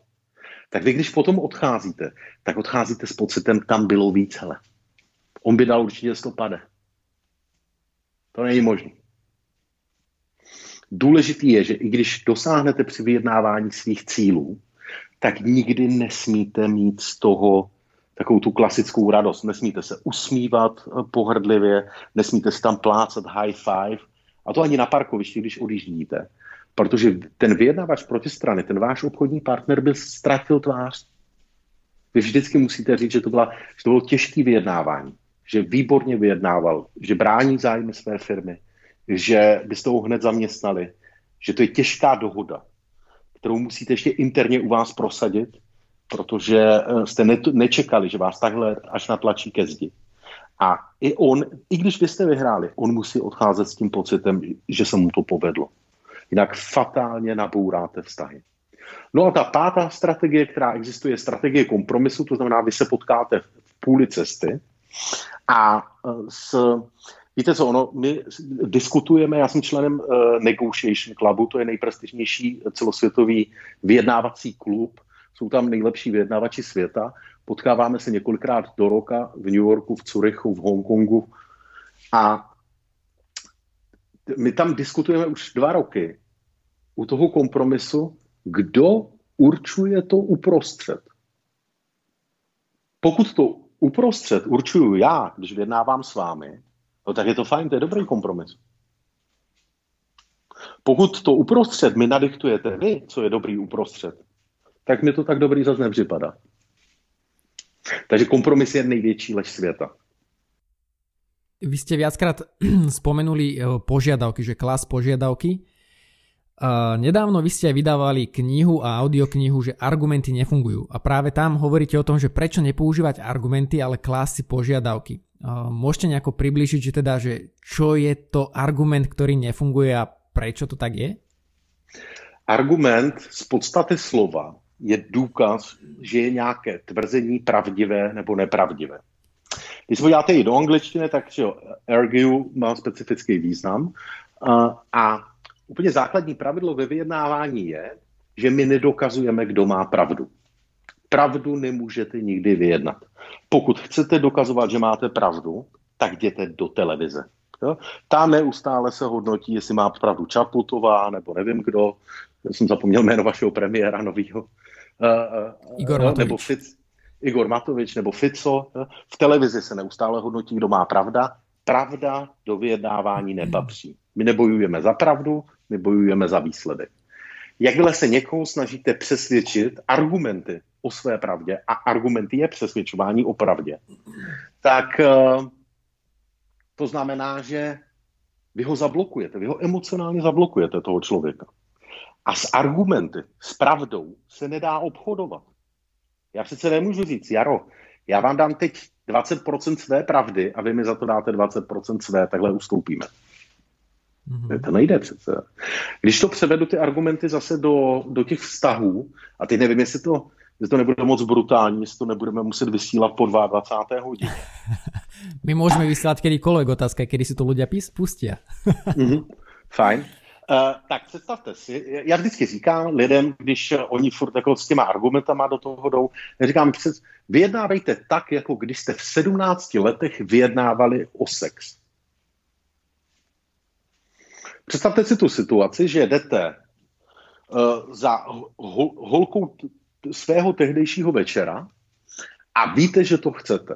Tak vy, když potom odcházíte, tak odcházíte s pocitem, tam bylo víc, hele. On by dal určitě sto pade. To není možné. Důležitý je, že i když dosáhnete při vyjednávání svých cílů, tak nikdy nesmíte mít z toho takovou tu klasickou radost. Nesmíte se usmívat pohrdlivě, nesmíte si tam plácat high five, a to ani na parkovišti, když odjíždíte. Protože ten vyjednavač protistrany, ten váš obchodní partner by ztratil tvář. Vy vždycky musíte říct, že to, byla, že to bylo těžké vyjednávání, že výborně vyjednával, že brání zájmy své firmy, že byste ho hned zaměstnali, že to je těžká dohoda, kterou musíte ještě interně u vás prosadit, protože jste nečekali, že vás takhle až natlačí ke zdi. A i on, i když vy jste vyhráli, on musí odcházet s tím pocitem, že se mu to povedlo. Jinak fatálně nabouráte vztahy. No a ta pátá strategie, která existuje, je strategie kompromisu, to znamená, vy se potkáte v půli cesty a s... Víte co, ono, my diskutujeme, já jsem členem uh, Negotiation Clubu, to je nejprestižnější celosvětový vyjednávací klub, jsou tam nejlepší vyjednávači světa, potkáváme se několikrát do roka v New Yorku, v Curychu, v Hongkongu a my tam diskutujeme už dva roky u toho kompromisu, kdo určuje to uprostřed. Pokud to uprostřed určuju já, když vyjednávám s vámi, no tak je to fajn, to je dobrý kompromis. Pokud to uprostřed mi nadiktujete vy, co je dobrý uprostřed, tak mi to tak dobrý zase nepřipadá. Takže kompromis je největší lež světa. Vy ste viackrát spomenuli požiadavky, že klas požiadavky. Nedávno vy ste vydávali knihu a audioknihu, že argumenty nefungujú. A práve tam hovoríte o tom, že prečo nepoužívať argumenty, ale klásť si požiadavky. Môžete nejako priblížiť, že teda, že čo je to argument, ktorý nefunguje a prečo to tak je? Argument z podstaty slova je důkaz, že je nějaké tvrzení pravdivé nebo nepravdivé. Když se podíváte i do angličtiny, tak že argue má specifický význam. A, a úplně základní pravidlo ve vyjednávání je, že my nedokazujeme, kdo má pravdu. Pravdu nemůžete nikdy vyjednat. Pokud chcete dokazovat, že máte pravdu, tak jděte do televize. Jo? Ta neustále se hodnotí, jestli má pravdu Čaputová, nebo nevím kdo. Já jsem zapomněl jméno vašeho premiéra novýho. Igor Matovič. Nebo Fic, Igor Matovič nebo Fico. V televizi se neustále hodnotí, kdo má pravda. Pravda do vyjednávání nepatří. My nebojujeme za pravdu, my bojujeme za výsledek. Jakmile se někoho snažíte přesvědčit argumenty o své pravdě, a argumenty je přesvědčování o pravdě, tak to znamená, že vy ho zablokujete, vy ho emocionálně zablokujete, toho člověka. A s argumenty, s pravdou se nedá obchodovat. Já přece nemůžu říct, Jaro, já vám dám teď dvacet procent své pravdy a vy mi za to dáte dvacet procent své, takhle ustoupíme. Mm-hmm. To nejde přece. Když to převedu ty argumenty zase do, do těch vztahů, a teď nevím, jestli to, jestli to nebude moc brutální, jestli to nebudeme muset vysílat po dvacátej druhé hodině. My můžeme vysílat kedykoľvek, otázka, kedy si to ľudia pustia. mm-hmm. Fajn. Uh, tak představte si, já vždycky říkám lidem, když oni furt jako s těma argumentama do toho jdou, říkám, vyjednávejte tak, jako když jste v sedmnácti letech vyjednávali o sex. Představte si tu situaci, že jdete uh, za hol, holkou svého tehdejšího večera a víte, že to chcete.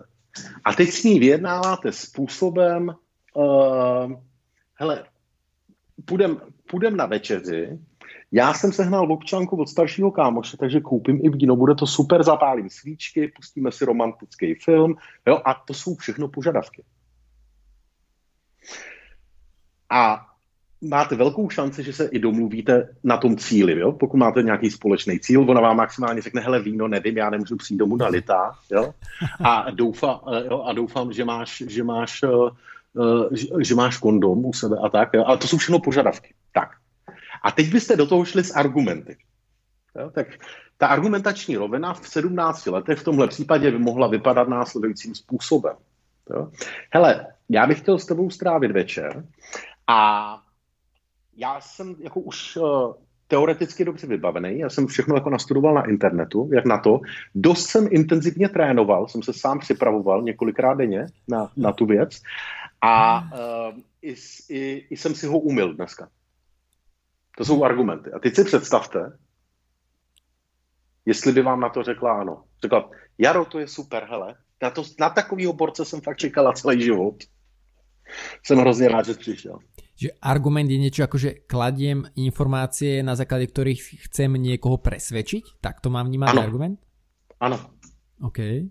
A teď s ní vyjednáváte způsobem, uh, hele, půjdem, půjdem na večeři, já jsem sehnal občanku od staršího kámoše, takže koupím i víno, bude to super, zapálím svíčky, pustíme si romantický film, jo, a to jsou všechno požadavky. A máte velkou šanci, že se i domluvíte na tom cíli, jo? Pokud máte nějaký společný cíl, ona vám maximálně řekne, hele víno, nevím, já nemůžu přijít domů na litá, jo? A, doufám, jo? a doufám, že máš, že máš, že máš kondom u sebe a tak, jo? Ale to jsou všechno požadavky. Tak. A teď byste do toho šli s argumenty. Jo? Tak ta argumentační rovina v sedmnácti letech v tomhle případě by mohla vypadat následujícím způsobem. Jo? Hele, já bych chtěl s tebou strávit večer a já jsem jako už uh, teoreticky dobře vybavený, já jsem všechno jako nastudoval na internetu, jak na to. Dost jsem intenzivně trénoval, jsem se sám připravoval několikrát denně na, na tu věc a uh, i, i, i jsem si ho umyl dneska. To jsou argumenty. A teď si představte, jestli by vám na to řekla ano. Řekla, Jaro, to je super, hele, na, to, na takovýho borce jsem fakt čekala celý život. Jsem hrozně rád, že přišel. Že argument je niečo ako, že kladiem informácie, na základe ktorých chcem niekoho presvedčiť? Tak to mám vnímať argument? Áno. OK.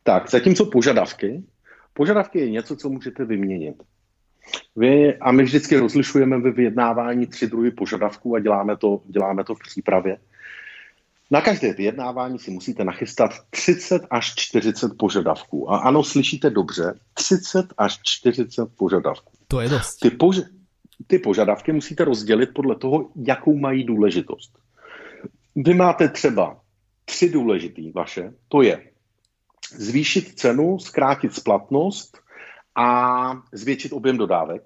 Tak, zatímco požadavky. Požadavky je něco, co můžete vyměnit. Vy, a my vždycky rozlišujeme ve vyjednávání tři druhy požadavků a děláme to, děláme to v přípravě. Na každé vyjednávání si musíte nachystat třicet až čtyřicet požadavků. A ano, slyšíte dobře, třicet až čtyřicet požadavků. To je dost. Ty, pož- ty požadavky musíte rozdělit podle toho, jakou mají důležitost. Vy máte třeba tři důležitý vaše, to je zvýšit cenu, zkrátit splatnost a zvětšit objem dodávek.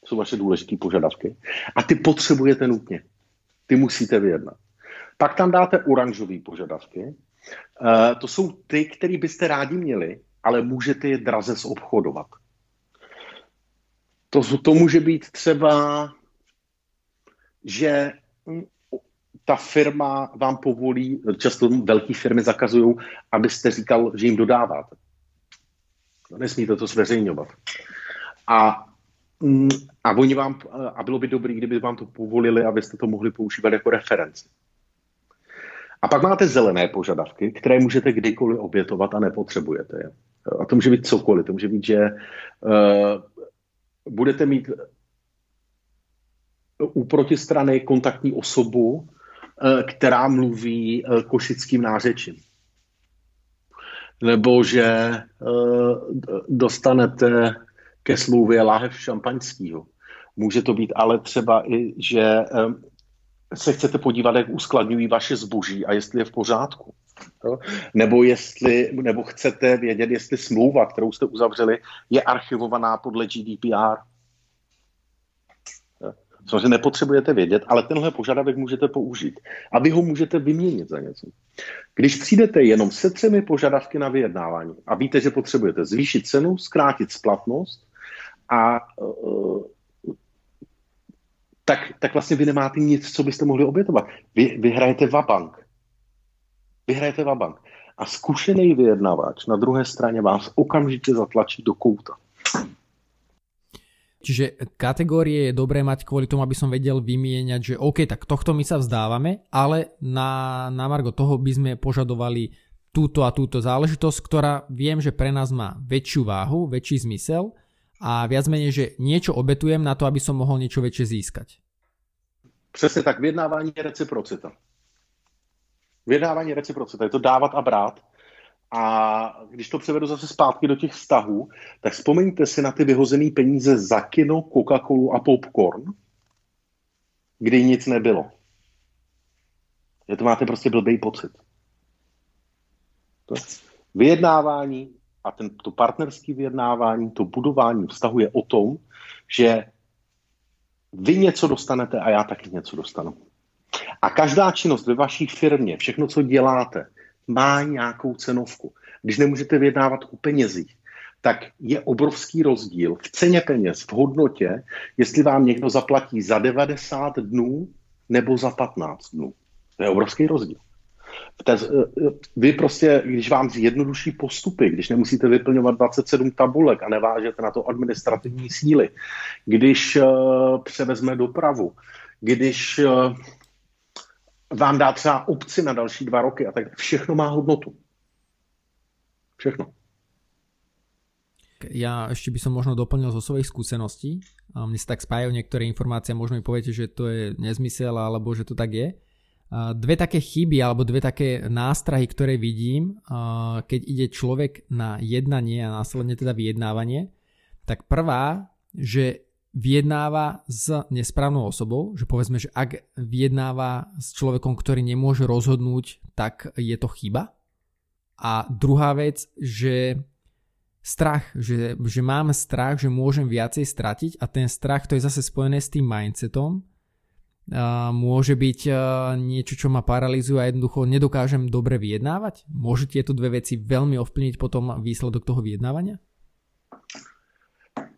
To jsou vaše důležitý požadavky. A ty potřebujete nutně. Ty musíte vyjednat. Pak tam dáte oranžové požadavky. E, to jsou ty, které byste rádi měli, ale můžete je draze zobchodovat. To, to může být třeba, že ta firma vám povolí, často velké firmy zakazují, abyste říkal, že jim dodáváte. No, nesmíte to zveřejňovat. A, a, oni vám, a bylo by dobré, kdyby vám to povolili, abyste to mohli používat jako referenci. A pak máte zelené požadavky, které můžete kdykoliv obětovat a nepotřebujete je. A to může být cokoliv. To může být, že uh, budete mít u protistrany kontaktní osobu, uh, která mluví uh, košickým nářečím. Nebo že uh, dostanete ke slůvě láhev šampaňského. Může to být ale třeba i, že se chcete podívat, jak uskladňují vaše zboží a jestli je v pořádku. Nebo, jestli, nebo chcete vědět, jestli smlouva, kterou jste uzavřeli, je archivovaná podle G D P R. Samozřejmě nepotřebujete vědět, ale tenhle požadavek můžete použít. A vy ho můžete vyměnit za něco. Když přijdete jenom se třemi požadavky na vyjednávání a víte, že potřebujete zvýšit cenu, zkrátit splatnost, a, tak, tak vlastně vy nemáte nic, co byste mohli obětovat. Vy, vy hrajete vabank. Vy hrajete vabank. A zkušený vyjednavač na druhé straně vás okamžitě zatlačí do kouta. Čiže kategórie je dobré mať kvôli tomu, aby som vedel vymieňať, že OK, tak tohto my sa vzdávame, ale na, na margo toho by sme požadovali túto a túto záležitosť, ktorá viem, že pre nás má väčšiu váhu, väčší zmysel a viac menej, že niečo obetujem na to, aby som mohol niečo väčšie získať. Přesne tak, vyjednávanie je reciprocita. Vyjednávanie je reciprocita, je to dávať a brát. A když to převedu zase zpátky do těch vztahů, tak vzpomeňte si na ty vyhozený peníze za kino, Coca-Colu a popcorn, kdy nic nebylo. Je to máte prostě blbý pocit. To vyjednávání a ten, to partnerské vyjednávání, to budování vztahu je o tom, že vy něco dostanete a já taky něco dostanu. A každá činnost ve vaší firmě, všechno, co děláte, má nějakou cenovku. Když nemůžete vyjednávat o penězích, tak je obrovský rozdíl v ceně peněz, v hodnotě, jestli vám někdo zaplatí za devadesát dnů nebo za patnáct dnů. To je obrovský rozdíl. Vy prostě, když vám zjednoduší postupy, když nemusíte vyplňovat dvacet sedm tabulek a nevážete na to administrativní síly, když uh, převezme dopravu, když... Uh, vám dá třeba opci na další dva roky a tak všechno má hodnotu. Všechno. Ja ešte by som možno doplnil zo svojich skúseností. Mne sa tak spájajú niektoré informácie, možno mi poviete, že to je nezmysel alebo že to tak je. Dve také chyby alebo dve také nástrahy, ktoré vidím, keď ide človek na jednanie a následne teda vyjednávanie, tak prvá, že vyjednáva s nesprávnou osobou, že povedzme, že ak vyjednáva s človekom, ktorý nemôže rozhodnúť, tak je to chyba. A druhá vec, že strach, že, že mám strach, že môžem viacej stratiť a ten strach, to je zase spojené s tým mindsetom, môže byť niečo, čo ma paralizuje a jednoducho nedokážem dobre vyjednávať. Môžu tieto dve veci veľmi ovplyvniť potom výsledok toho vyjednávania?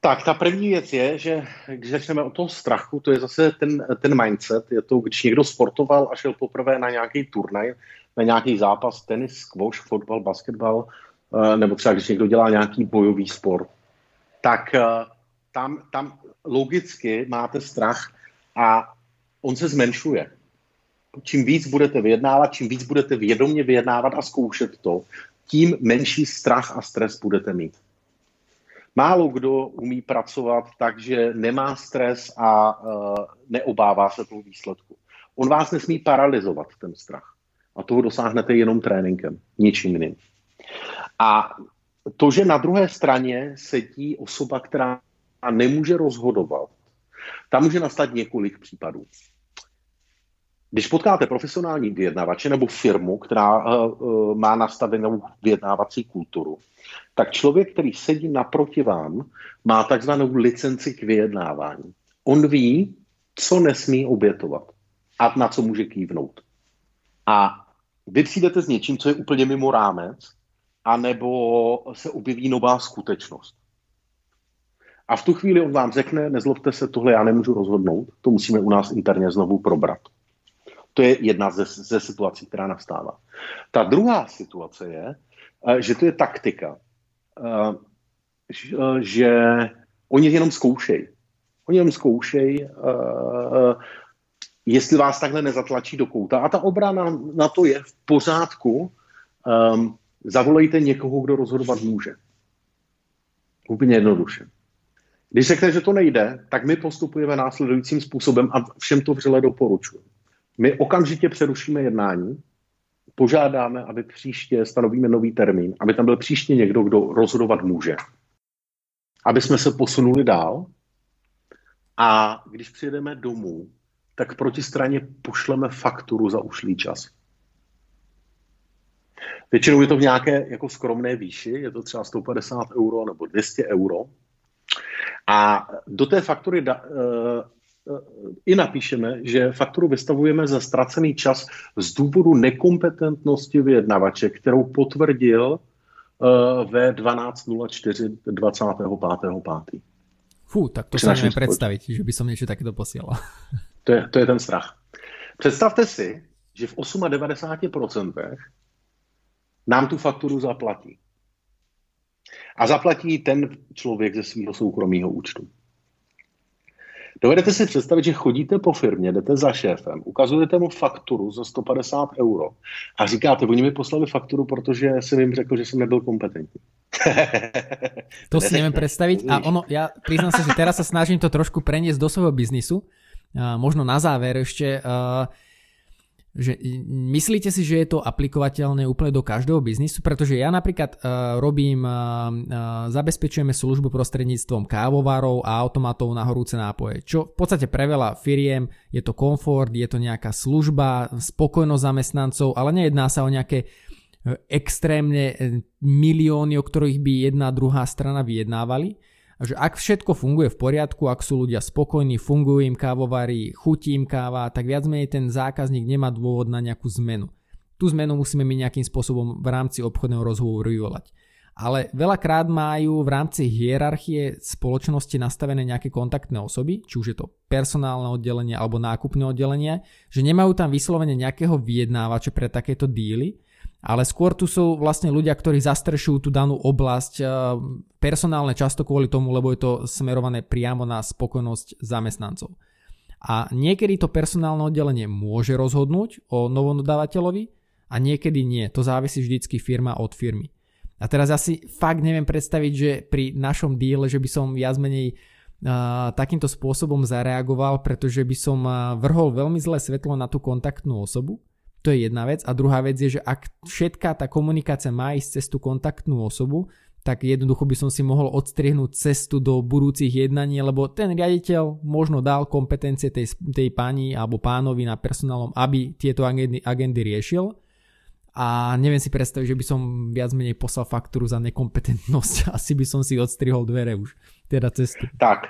Tak, ta první věc je, že když začneme od toho strachu, to je zase ten, ten mindset, je to, když někdo sportoval a šel poprvé na nějaký turnaj, na nějaký zápas, tenis, squash, fotbal, basketbal, nebo třeba když někdo dělá nějaký bojový sport, tak tam, tam logicky máte strach a on se zmenšuje. Čím víc budete vyjednávat, čím víc budete vědomě vyjednávat a zkoušet to, tím menší strach a stres budete mít. Málo kdo umí pracovat tak, že nemá stres a uh, neobává se toho výsledku. On vás nesmí paralyzovat, ten strach. A toho dosáhnete jenom tréninkem, ničím jiným. A to, že na druhé straně sedí osoba, která nemůže rozhodovat, tam může nastat několik případů. Když potkáte profesionální vyjednavače nebo firmu, která uh, má nastavenou vyjednávací kulturu, tak člověk, který sedí naproti vám, má takzvanou licenci k vyjednávání. On ví, co nesmí obětovat a na co může kývnout. A vy přijdete s něčím, co je úplně mimo rámec, anebo se objeví nová skutečnost. A v tu chvíli on vám řekne, nezlobte se, tohle já nemůžu rozhodnout, to musíme u nás interně znovu probrat. To je jedna ze, ze situací, která nastává. Ta druhá situace je, že to je taktika, že oni jenom zkoušejí. Oni jenom zkoušejí, jestli vás takhle nezatlačí do kouta. A ta obrana na to je v pořádku, zavolejte někoho, kdo rozhodovat může. Úplně jednoduše. Když řekne, že to nejde, tak my postupujeme následujícím způsobem a všem to vřele doporučuji. My okamžitě přerušíme jednání, požádáme, aby příště stanovíme nový termín, aby tam byl příště někdo, kdo rozhodovat může. Aby jsme se posunuli dál a když přijedeme domů, tak proti straně pošleme fakturu za ušlý čas. Většinou je to v nějaké jako skromné výši, je to třeba sto padesát euro nebo dvě stě euro. A do té faktury da, e, e, i napíšeme, že fakturu vystavujeme za ztracený čas z důvodu nekompetentnosti vyjednavače, kterou potvrdil e, ve dvanáct nula čtyři dvacátého pátého pátý. Fú, tak to sa neviem predstaviť, že by som niečo takéto posielal. To je, to je ten strach. Představte si, že v devadesát osm procent nám tu fakturu zaplatí. A zaplatí ten člověk ze svého soukromého účtu. Dovedete si představit, že chodíte po firmě, jdete za šéfem, ukazujete mu fakturu za sto padesát euro a říkáte, oni mi poslali fakturu, protože jsem jim řekl, že jsem nebyl kompetentní. To si neviem predstaviť a ono, ja priznám sa, že teraz sa snažím to trošku preniesť do svojho biznisu. Možno na záver ešte, že myslíte si, že je to aplikovateľné úplne do každého biznisu? Pretože ja napríklad robím, zabezpečujeme službu prostredníctvom kávovarov a automatov na horúce nápoje, čo v podstate pre veľa firiem je to komfort, je to nejaká služba, spokojnosť zamestnancov, ale nejedná sa o nejaké extrémne milióny, o ktorých by jedna druhá strana vyjednávali. A že ak všetko funguje v poriadku, ak sú ľudia spokojní, fungujú im kávovári, chutí im káva, tak viac menej ten zákazník nemá dôvod na nejakú zmenu. Tú zmenu musíme my nejakým spôsobom v rámci obchodného rozhovoru vyvolať. Ale veľakrát majú v rámci hierarchie spoločnosti nastavené nejaké kontaktné osoby, či už je to personálne oddelenie alebo nákupné oddelenie, že nemajú tam vyslovene nejakého vyjednávača pre takéto díly, ale skôr tu sú vlastne ľudia, ktorí zastrešujú tú danú oblasť personálne často kvôli tomu, lebo je to smerované priamo na spokojnosť zamestnancov. A niekedy to personálne oddelenie môže rozhodnúť o novom dodávateľovi a niekedy nie. To závisí vždycky firma od firmy. A teraz asi fakt neviem predstaviť, že pri našom díle, že by som viac menej uh, takýmto spôsobom zareagoval, pretože by som uh, vrhol veľmi zlé svetlo na tú kontaktnú osobu. To je jedna vec. A druhá vec je, že ak všetká tá komunikácia má ísť cez tú kontaktnú osobu, tak jednoducho by som si mohol odstrihnúť cestu do budúcich jednaní, lebo ten riaditeľ možno dal kompetencie tej, tej pani alebo pánovi na personálnom, aby tieto agendy, agendy riešil. A neviem si predstaviť, že by som viac menej poslal faktúru za nekompetentnosť. Asi by som si odstrihol dvere už, teda cestu. Tak,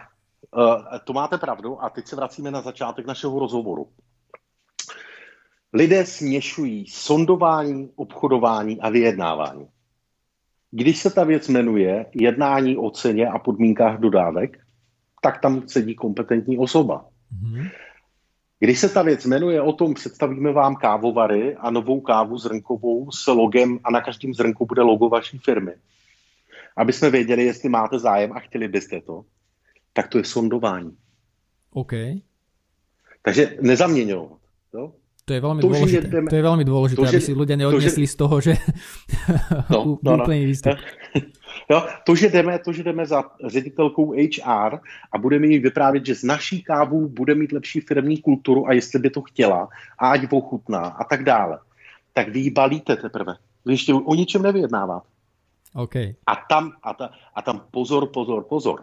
uh, to máte pravdu a teď sa vracíme na začátek našeho rozhovoru. Lidé směšují sondování, obchodování a vyjednávání. Když se ta věc jmenuje jednání o ceně a podmínkách dodávek, tak tam sedí kompetentní osoba. Když se ta věc jmenuje o tom, představíme vám kávovary a novou kávu zrnkovou s logem a na každém zrnku bude logo vaší firmy, aby jsme věděli, jestli máte zájem a chtěli byste to, tak to je sondování. OK. Takže nezaměňovat. Jo? To je veľmi to, dôležité, že... to je veľmi dôležité to, že... aby si ľudia neodnesli to, že... z toho, že no, no, no. úplný výstup. No, to, že jdeme, to, že jdeme za ředitelkou há er a budeme jí vyprávět, že z naší kávu bude mít lepší firemní kulturu a jestli by to chtěla a ať ochutná a tak dále, tak vy ji balíte teprve. Vy ještě o ničem nevyjednáváte. Okay. A, tam, a, ta, a tam pozor, pozor, pozor.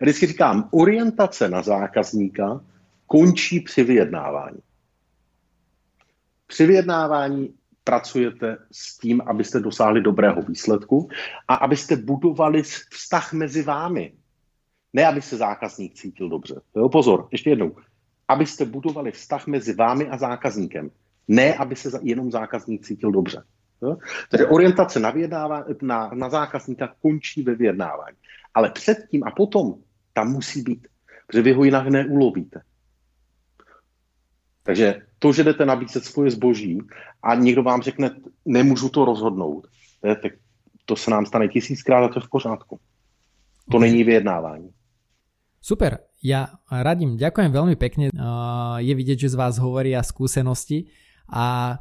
Vždycky říkám, orientace na zákazníka končí při vyjednávání. Při vyjednávání pracujete s tím, abyste dosáhli dobrého výsledku a abyste budovali vztah mezi vámi. Ne, aby se zákazník cítil dobře. Jo, pozor, ještě jednou. Abyste budovali vztah mezi vámi a zákazníkem. Ne, aby se jenom zákazník cítil dobře. Jo? Takže orientace na, na, na zákazníka končí ve vyjednávání. Ale předtím a potom tam musí být, protože vy ho jinak neulovíte. Takže to, že jdete nabízet svoje zboží a někdo vám řekne, nemůžu to rozhodnout, tak to se nám stane tisíckrát a to je v pořádku. To není vyjednávání. Super, ja Radim, ďakujem veľmi pekne. Je vidieť, že z vás hovoria skúsenosti a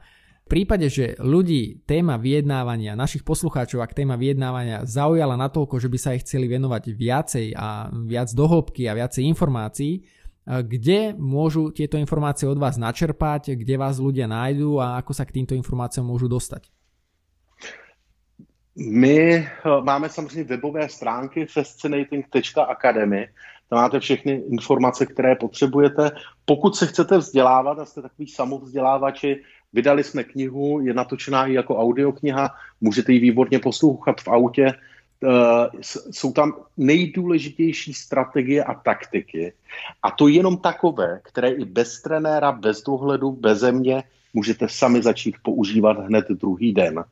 v prípade, že ľudí téma vyjednávania, našich poslucháčov, ak téma vyjednávania zaujala natoľko, že by sa ich chceli venovať viacej a viac dohĺbky a viacej informácií, kde môžu tieto informácie od vás načerpať, kde vás ľudia nájdú a ako sa k týmto informáciám môžu dostať? My máme samozřejmě webové stránky Fascinating Academy. máte všechny informace, které potřebujete. Pokud se chcete vzdělávat a jste takový samovzdělávači, vydali jsme knihu, je natočená i jako audiokniha, můžete ji výborně poslouchat v autě. Jsou tam nejdůležitější strategie a taktiky. A to jenom takové, které i bez trenéra, bez dohledu, beze mě můžete sami začít používat hned druhý den.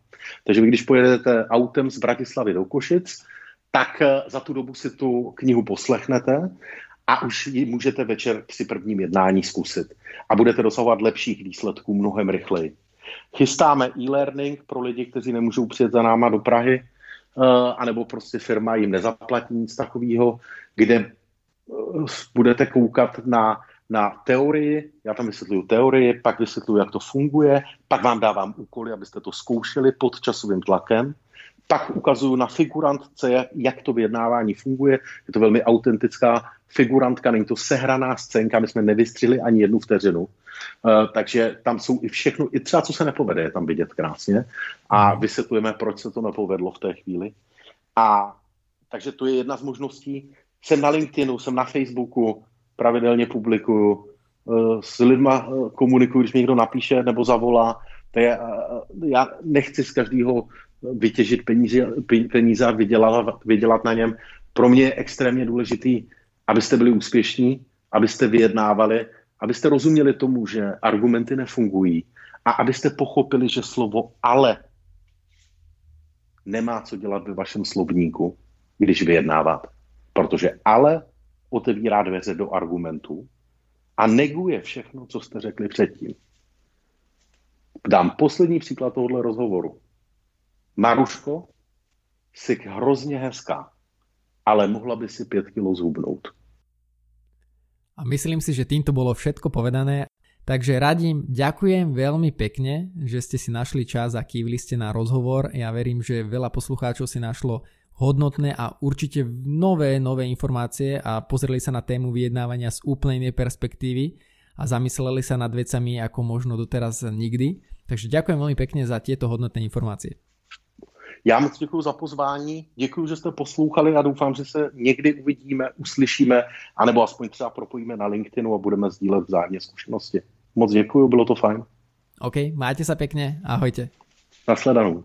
Takže vy, když pojedete autem z Bratislavy do Košic, tak za tu dobu si tu knihu poslechnete a už ji můžete večer při prvním jednání zkusit. A budete dosahovat lepších výsledků mnohem rychleji. Chystáme e-learning pro lidi, kteří nemůžou přijet za náma do Prahy, anebo prostě firma jim nezaplatí nic takového, kde budete koukat na, na teorii, já tam vysvětluju teorii, pak vysvětluju, jak to funguje, pak vám dávám úkoly, abyste to zkoušeli pod časovým tlakem, pak ukazuju na figurantce, jak to vyjednávání funguje, je to velmi autentická figurantka, není to sehraná scénka, my jsme nevystřihli ani jednu vteřinu, takže tam jsou i všechno, i třeba co se nepovede, je tam vidět krásně a vysvětlujeme, proč se to nepovedlo v té chvíli. A takže to je jedna z možností. Jsem na LinkedInu, jsem na Facebooku, pravidelně publikuju, s lidma komunikuju, když mi někdo napíše nebo zavolá, to je, já nechci z každého vytěžit peníze, peníze a vydělat, vydělat na něm. Pro mě je extrémně důležitý, abyste byli úspěšní, abyste vyjednávali, abyste rozuměli tomu, že argumenty nefungují a abyste pochopili, že slovo ale nemá co dělat ve vašem slovníku, když vyjednávat. Protože ale otevírá dveře do argumentů a neguje všechno, co jste řekli předtím. Dám poslední příklad tohoto rozhovoru. Maruško, jsi hrozně hezká, ale mohla by si päť kilo zhubnúť. A myslím si, že týmto bolo všetko povedané. Takže Radim, ďakujem veľmi pekne, že ste si našli čas a kývli ste na rozhovor. Ja verím, že veľa poslucháčov si našlo hodnotné a určite nové, nové informácie a pozreli sa na tému vyjednávania z úplnej inej perspektívy a zamysleli sa nad vecami ako možno doteraz nikdy. Takže ďakujem veľmi pekne za tieto hodnotné informácie. Já moc děkuju za pozvání, děkuju, že jste poslouchali a doufám, že se někdy uvidíme, uslyšíme, anebo aspoň třeba propojíme na LinkedInu a budeme sdílet vzájemně zkušenosti. Moc děkuju, bylo to fajn. OK, máte se pěkně, ahojte. Nasledanou.